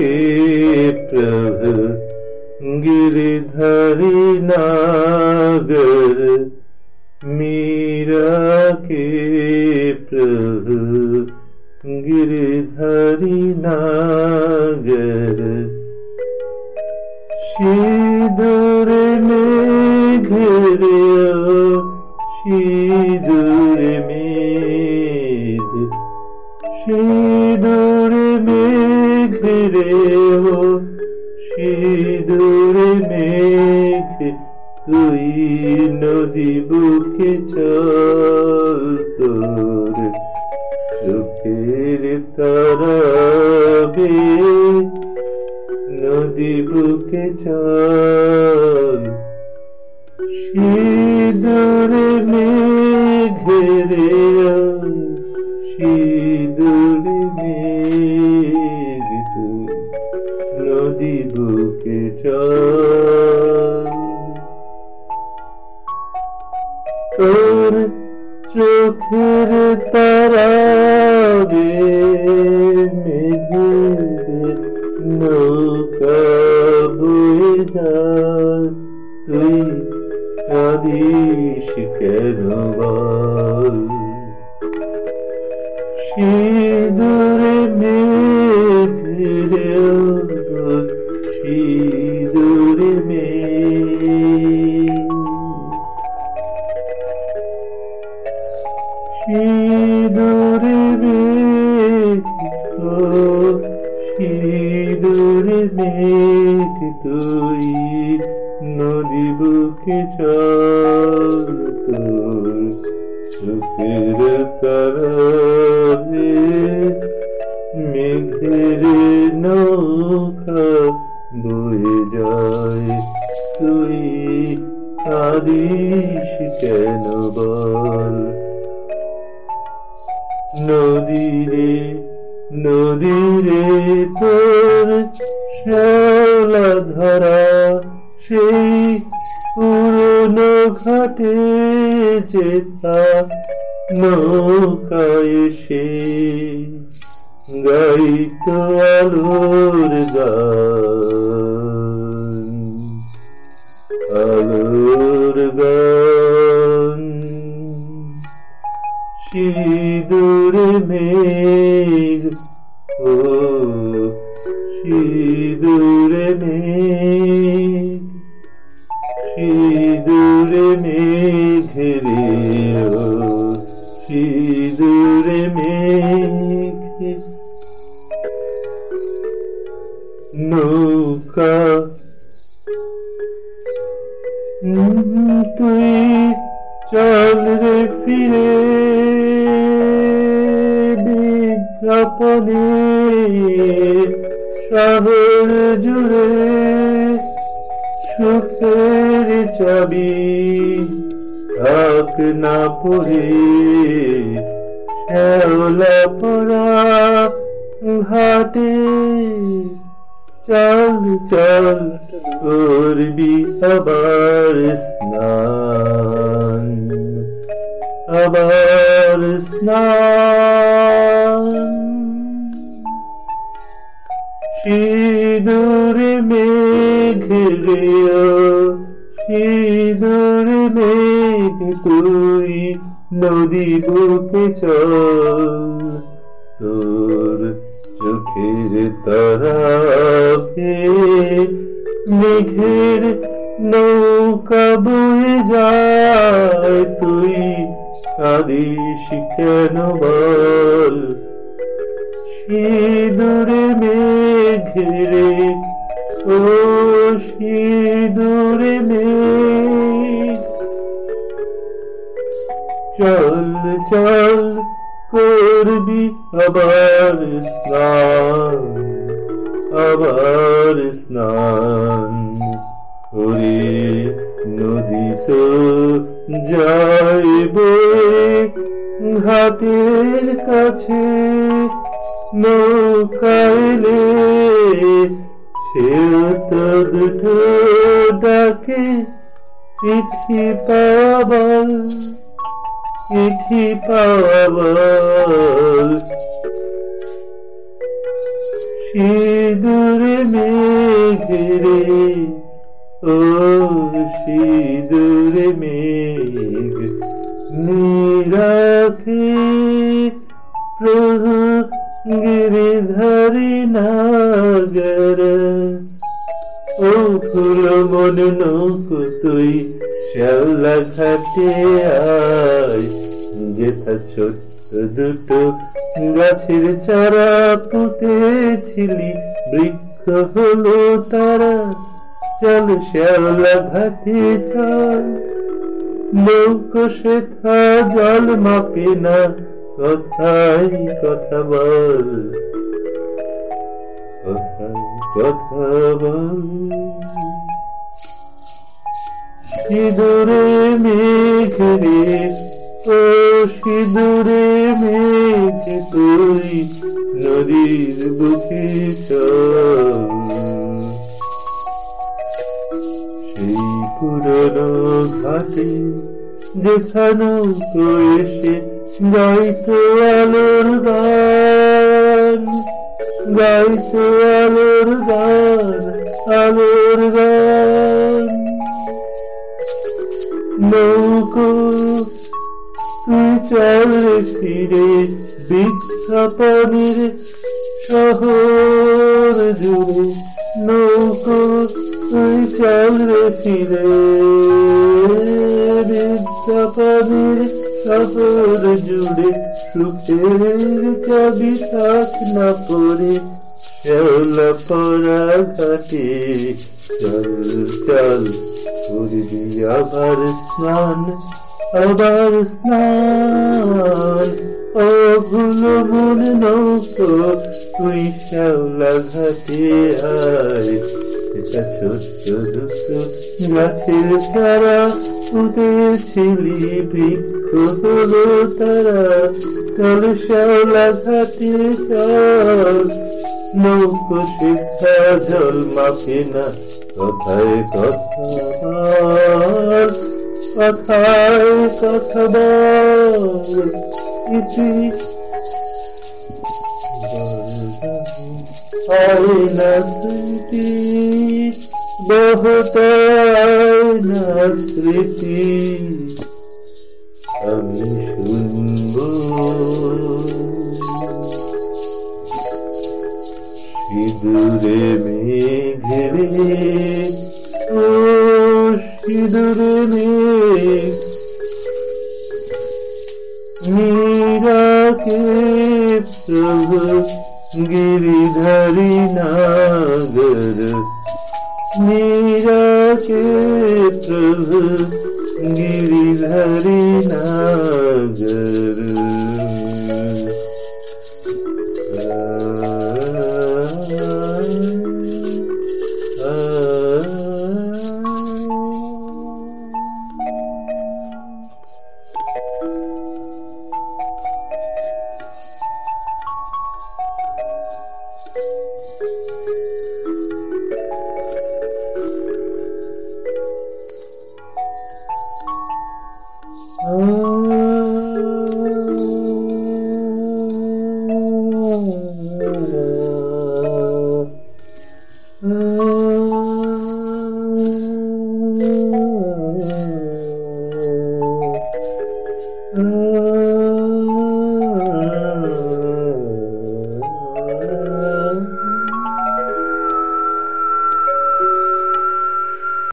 के प्रभु गिरधरी नागर, मीरा के प्रभु गिरधरी नागर। सिंदूर में घेरो सिंदूर मेघ, सिंदूर में घेरो सिंदूर मेघ। তুই নদী বুকে চল, তোর চোখের তরবে নদী বুকে চল। সিঁদুর মেঘরে সিঁদুর মেঘ, তুই নদী বুকে চল। তোর চোখের তারাবে মেঘের নৌকা বয়ে যায়, তুই কাঁদিস কেন বল? সিঁদুর মেঘরে সিঁদুর মেঘ, সিঁদুর মেঘ সিঁদুর মেঘ, তুই নদী বুকে চল। তোর চোখের তরবে মেঘের নৌকা বয়ে যায়, তুই কাঁদিস কেন বল? নদীরে নদীরে তোর শ্যাওলা ধরা সেই পুরনো ঘাটে যেতা নৌকা এসে গাইত আলোর গান, আলোর গান। সিঁদুর মেঘ ও সিঁদুর মেঘ, সিঁদুর মেঘ রে ও সিঁদুর মেঘ। নৌকা তুই চল রে ফিরে বিজ্ঞাপনে শহর জুড়ে, সুখের চাবি থাক না পড়ে শ্যাওলা পড়া ঘাটে। চল চল করবি আবার স্নান, আবার স্নান। সিঁদুর মেঘ রে সিঁদুর মেঘ, তুই নদী বুকে চল। তোর চোখের তরফে মেঘের নৌকা বয়ে যায়, তুই কাঁদিস কেন বল? সিঁদুর মেঘরে ও সিঁদুর মেঘ, চল চল করবি আবার স্নান, আবার স্নান। ওরে নদী তো যাইবে ঘাটের কাছে, নৌকাইলে সেও তো দুটো ডাকে চিঠি পাওয়ার, চিঠি পাওয়ার। সিঁদুর মেঘরে ও সিঁদুর মেঘ নিরাধি প্রভু গিরিধারি নাগর ও ফুল মন নৌকো তুই শ্যাওলা ঘাটে আয় যেথা ছোট্ট দুটো গাছের চারা পুঁতেছিলি বৃক্ষ হলো তারা। চল শ্যাওলা ঘাটে চল, নৌকো সেথা জল মাপে না, কথাই কথা বল, কথাই কথা বল। সিঁদুরে মেঘ রে ও সিঁদুরে মেঘ তুই নদীর বুকে চল, সেই পুরনো ঘাটে যেখানে এসে গাইতো আলোর গান, গাইতো আলোর গান, আলোর গান। নৌকো তুই চল ফিরে বিজ্ঞাপনের শহর জুড়ে, নৌকো তুই চল ফিরে বিজ্ঞাপনের শহর জুড়ে, সুখের কবি থাক না পরে শ্যাওলা পরা ঘাটে। চল চল করবি আবার স্নান, আবার স্নান, ও ভুল মন নৌকো তুই শ্যাওলা ঘাটে আয়, এটা ছোট্ট দুটো গাছের তারা উঠেছিলি বৃক্ষ হলো তারা। চল শ্যাওলা ঘাটে চল, নৌকো শিক্ষা জল মাপে না, কথায় কথা বল, কথায় কথা বল। ইতি আয়না স্মৃতি বহুত আয়না স্মৃতি আমি শুনব সিঁদুরে মেঘরে ও সিঁদুরে মেঘ নীরাকে প্রভু গিরিধারি নাগর, নীরাকে প্রভু গিরিধারি নাগর।